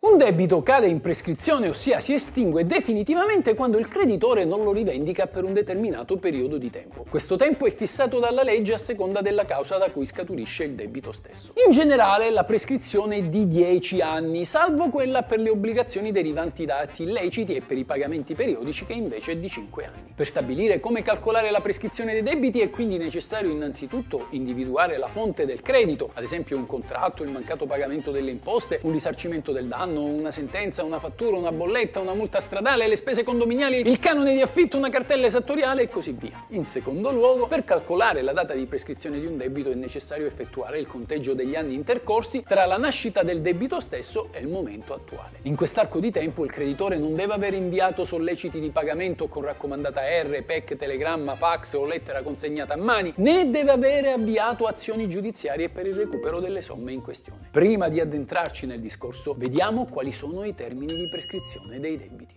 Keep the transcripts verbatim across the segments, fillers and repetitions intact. Un debito cade in prescrizione, ossia si estingue definitivamente quando il creditore non lo rivendica per un determinato periodo di tempo. Questo tempo è fissato dalla legge a seconda della causa da cui scaturisce il debito stesso. In generale la prescrizione è di dieci anni, salvo quella per le obbligazioni derivanti da atti illeciti e per i pagamenti periodici che invece è di cinque anni. Per stabilire come calcolare la prescrizione dei debiti è quindi necessario innanzitutto individuare la fonte del credito, ad esempio un contratto, il mancato pagamento delle imposte, un risarcimento del danno, una sentenza, una fattura, una bolletta, una multa stradale, le spese condominiali, il canone di affitto, una cartella esattoriale e così via. In secondo luogo, per calcolare la data di prescrizione di un debito è necessario effettuare il conteggio degli anni intercorsi tra la nascita del debito stesso e il momento attuale. In quest'arco di tempo il creditore non deve aver inviato solleciti di pagamento con raccomandata erre, P E C, telegramma, fax o lettera consegnata a mani, né deve avere avviato azioni giudiziarie per il recupero delle somme in questione. Prima di addentrarci nel discorso, vediamo quali sono i termini di prescrizione dei debiti.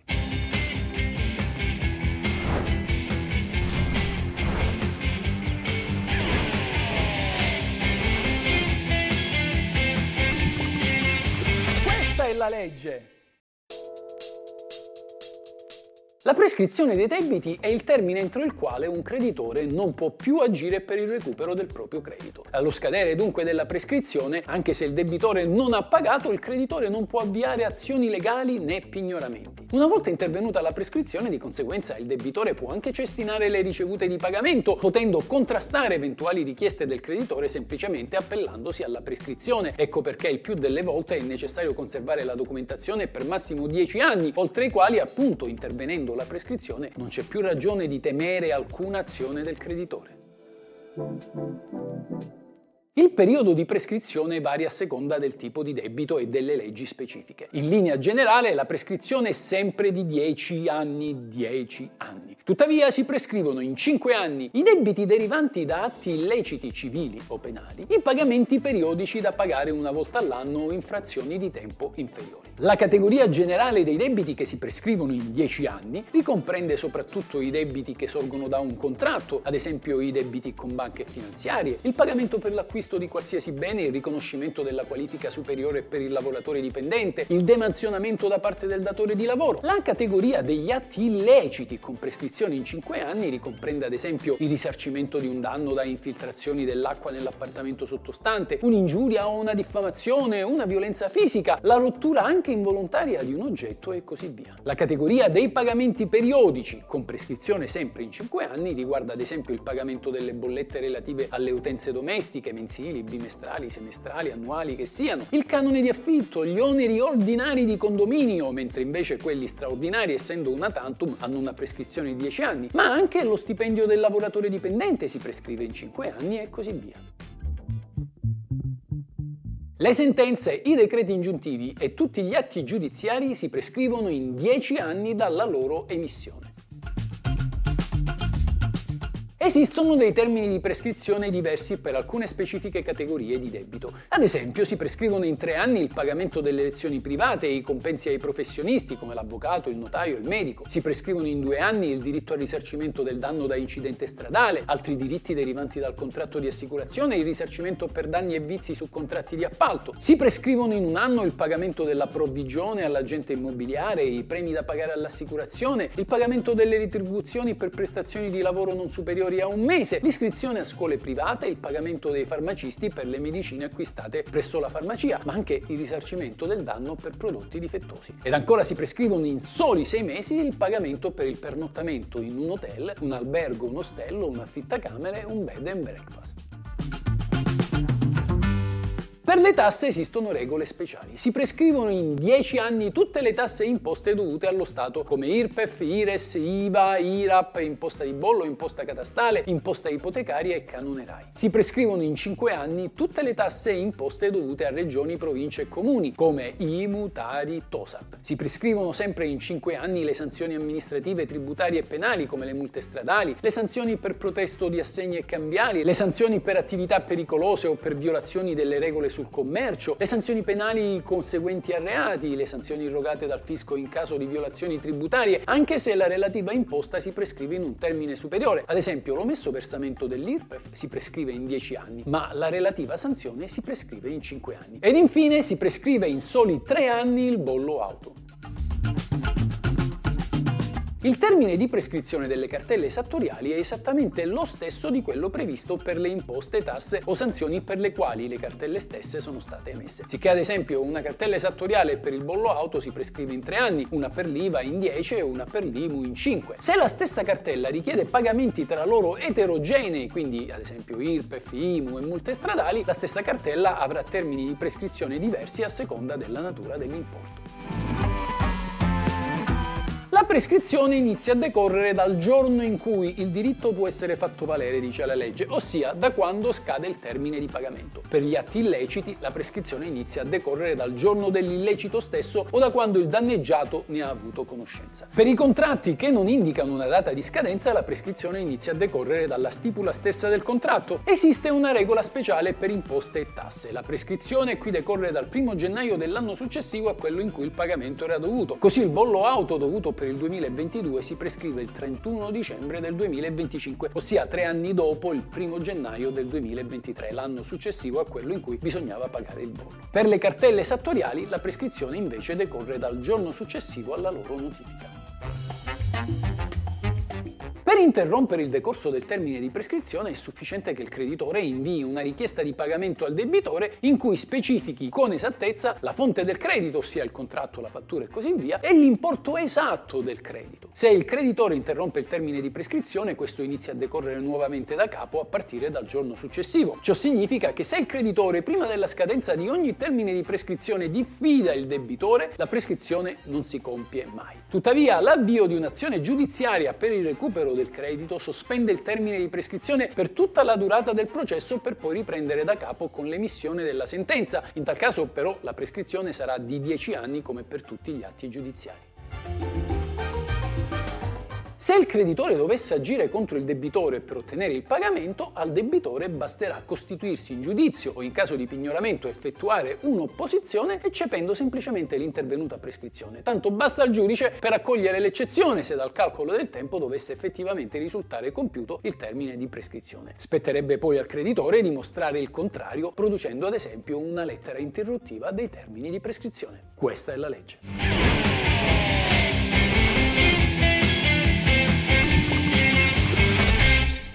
Questa è la legge! La prescrizione dei debiti è il termine entro il quale un creditore non può più agire per il recupero del proprio credito. Allo scadere dunque della prescrizione, anche se il debitore non ha pagato, il creditore non può avviare azioni legali né pignoramenti. Una volta intervenuta la prescrizione, di conseguenza il debitore può anche cestinare le ricevute di pagamento, potendo contrastare eventuali richieste del creditore semplicemente appellandosi alla prescrizione. Ecco perché il più delle volte è necessario conservare la documentazione per massimo dieci anni, oltre i quali, appunto, intervenendo la prescrizione, non c'è più ragione di temere alcuna azione del creditore. Il periodo di prescrizione varia a seconda del tipo di debito e delle leggi specifiche. In linea generale la prescrizione è sempre di dieci anni, dieci anni. Tuttavia si prescrivono in cinque anni i debiti derivanti da atti illeciti civili o penali, i pagamenti periodici da pagare una volta all'anno o in frazioni di tempo inferiori. La categoria generale dei debiti che si prescrivono in dieci anni ricomprende soprattutto i debiti che sorgono da un contratto, ad esempio i debiti con banche finanziarie, il pagamento per l'acquisto di qualsiasi bene, il riconoscimento della qualifica superiore per il lavoratore dipendente, il demansionamento da parte del datore di lavoro. La categoria degli atti illeciti con prescrizione in cinque anni ricomprende ad esempio il risarcimento di un danno da infiltrazioni dell'acqua nell'appartamento sottostante, un'ingiuria o una diffamazione, una violenza fisica, la rottura anche involontaria di un oggetto e così via. La categoria dei pagamenti periodici con prescrizione sempre in cinque anni riguarda ad esempio il pagamento delle bollette relative alle utenze domestiche, mensili, bimestrali, semestrali, annuali che siano, il canone di affitto, gli oneri ordinari di condominio, mentre invece quelli straordinari, essendo una tantum, hanno una prescrizione di dieci anni, ma anche lo stipendio del lavoratore dipendente si prescrive in cinque anni e così via. Le sentenze, i decreti ingiuntivi e tutti gli atti giudiziari si prescrivono in dieci anni dalla loro emissione. Esistono dei termini di prescrizione diversi per alcune specifiche categorie di debito. Ad esempio si prescrivono in tre anni il pagamento delle lezioni private e i compensi ai professionisti come l'avvocato, il notaio e il medico. Si prescrivono in due anni il diritto al risarcimento del danno da incidente stradale, altri diritti derivanti dal contratto di assicurazione e il risarcimento per danni e vizi su contratti di appalto. Si prescrivono in un anno il pagamento della provvigione all'agente immobiliare, i premi da pagare all'assicurazione, il pagamento delle retribuzioni per prestazioni di lavoro non superiori a un mese, l'iscrizione a scuole private, il pagamento dei farmacisti per le medicine acquistate presso la farmacia, ma anche il risarcimento del danno per prodotti difettosi. Ed ancora si prescrivono in soli sei mesi il pagamento per il pernottamento in un hotel, un albergo, un ostello, un'affittacamere, un bed and breakfast. Per le tasse esistono regole speciali. Si prescrivono in dieci anni tutte le tasse e imposte dovute allo Stato, come IRPEF, IRES, IVA, IRAP, imposta di bollo, imposta catastale, imposta ipotecaria e canone RAI. Si prescrivono in cinque anni tutte le tasse e imposte dovute a regioni, province e comuni, come I M U, T A R I, TOSAP. Si prescrivono sempre in cinque anni le sanzioni amministrative, tributarie e penali, come le multe stradali, le sanzioni per protesto di assegni e cambiali, le sanzioni per attività pericolose o per violazioni delle regole su sul commercio, le sanzioni penali conseguenti a reati, le sanzioni irrogate dal fisco in caso di violazioni tributarie, anche se la relativa imposta si prescrive in un termine superiore. Ad esempio, l'omesso versamento dell'I R P E F si prescrive in dieci anni, ma la relativa sanzione si prescrive in cinque anni. Ed infine si prescrive in soli tre anni il bollo auto. Il termine di prescrizione delle cartelle esattoriali è esattamente lo stesso di quello previsto per le imposte, tasse o sanzioni per le quali le cartelle stesse sono state emesse. Sicché ad esempio una cartella esattoriale per il bollo auto si prescrive in tre anni, una per l'I V A in dieci e una per l'I M U in cinque. Se la stessa cartella richiede pagamenti tra loro eterogenei, quindi ad esempio I R P E F, I M U e multe stradali, la stessa cartella avrà termini di prescrizione diversi a seconda della natura dell'importo. La prescrizione inizia a decorrere dal giorno in cui il diritto può essere fatto valere, dice la legge, ossia da quando scade il termine di pagamento. Per gli atti illeciti la prescrizione inizia a decorrere dal giorno dell'illecito stesso o da quando il danneggiato ne ha avuto conoscenza. Per i contratti che non indicano una data di scadenza la prescrizione inizia a decorrere dalla stipula stessa del contratto. Esiste una regola speciale per imposte e tasse. La prescrizione qui decorre dal primo gennaio dell'anno successivo a quello in cui il pagamento era dovuto. Così il bollo auto dovuto per il duemilaventidue si prescrive il trentuno dicembre del duemilaventicinque, ossia tre anni dopo il primo gennaio del duemilaventitré, l'anno successivo a quello in cui bisognava pagare il bollo. Per le cartelle esattoriali la prescrizione invece decorre dal giorno successivo alla loro notifica. Per interrompere il decorso del termine di prescrizione è sufficiente che il creditore invii una richiesta di pagamento al debitore in cui specifichi con esattezza la fonte del credito, ossia il contratto, la fattura e così via, e l'importo esatto del credito. Se il creditore interrompe il termine di prescrizione, questo inizia a decorrere nuovamente da capo a partire dal giorno successivo. Ciò significa che se il creditore prima della scadenza di ogni termine di prescrizione diffida il debitore, la prescrizione non si compie mai. Tuttavia, l'avvio di un'azione giudiziaria per il recupero del del credito sospende il termine di prescrizione per tutta la durata del processo per poi riprendere da capo con l'emissione della sentenza. In tal caso però la prescrizione sarà di dieci anni come per tutti gli atti giudiziari. Se il creditore dovesse agire contro il debitore per ottenere il pagamento, al debitore basterà costituirsi in giudizio o in caso di pignoramento effettuare un'opposizione eccependo semplicemente l'intervenuta prescrizione. Tanto basta al giudice per accogliere l'eccezione se dal calcolo del tempo dovesse effettivamente risultare compiuto il termine di prescrizione. Spetterebbe poi al creditore dimostrare il contrario producendo ad esempio una lettera interruttiva dei termini di prescrizione. Questa è la legge.